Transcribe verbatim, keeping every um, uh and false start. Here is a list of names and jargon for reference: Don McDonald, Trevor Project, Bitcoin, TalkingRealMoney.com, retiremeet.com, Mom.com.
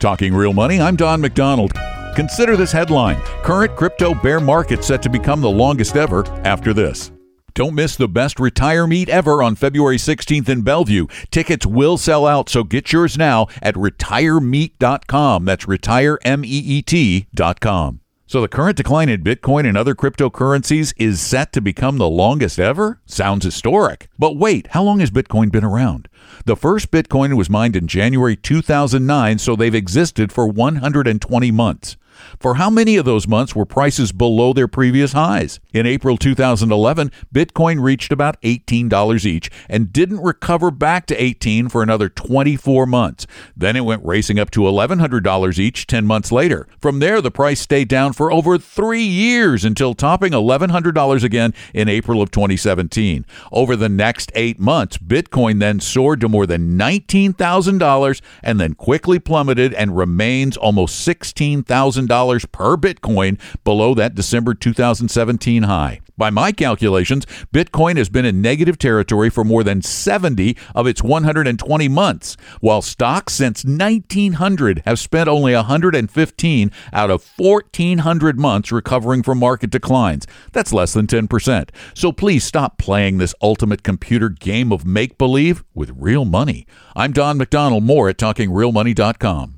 Talking Real Money, I'm Don McDonald. Consider this headline: current crypto bear market set to become the longest ever after this. Don't miss the best retire meet ever on February sixteenth in Bellevue. Tickets will sell out, so get yours now at retire meet dot com. That's retire meet dot com. So the current decline in Bitcoin and other cryptocurrencies is set to become the longest ever? Sounds historic. But wait, how long has Bitcoin been around? The first Bitcoin was mined in January two thousand nine, so they've existed for one hundred twenty months. For how many of those months were prices below their previous highs? In April two thousand eleven, Bitcoin reached about eighteen dollars each and didn't recover back to eighteen dollars for another twenty-four months. Then it went racing up to eleven hundred dollars each ten months later. From there, the price stayed down for over three years until topping eleven hundred dollars again in April of twenty seventeen. Over the next eight months, Bitcoin then soared to more than nineteen thousand dollars and then quickly plummeted and remains almost sixteen thousand dollars per Bitcoin below that December two thousand seventeen high. By my calculations, Bitcoin has been in negative territory for more than seventy of its one hundred twenty months, while stocks since nineteen hundred have spent only one hundred fifteen out of fourteen hundred months recovering from market declines. That's less than ten percent. So please stop playing this ultimate computer game of make-believe with real money. I'm Don McDonald. More at talking real money dot com.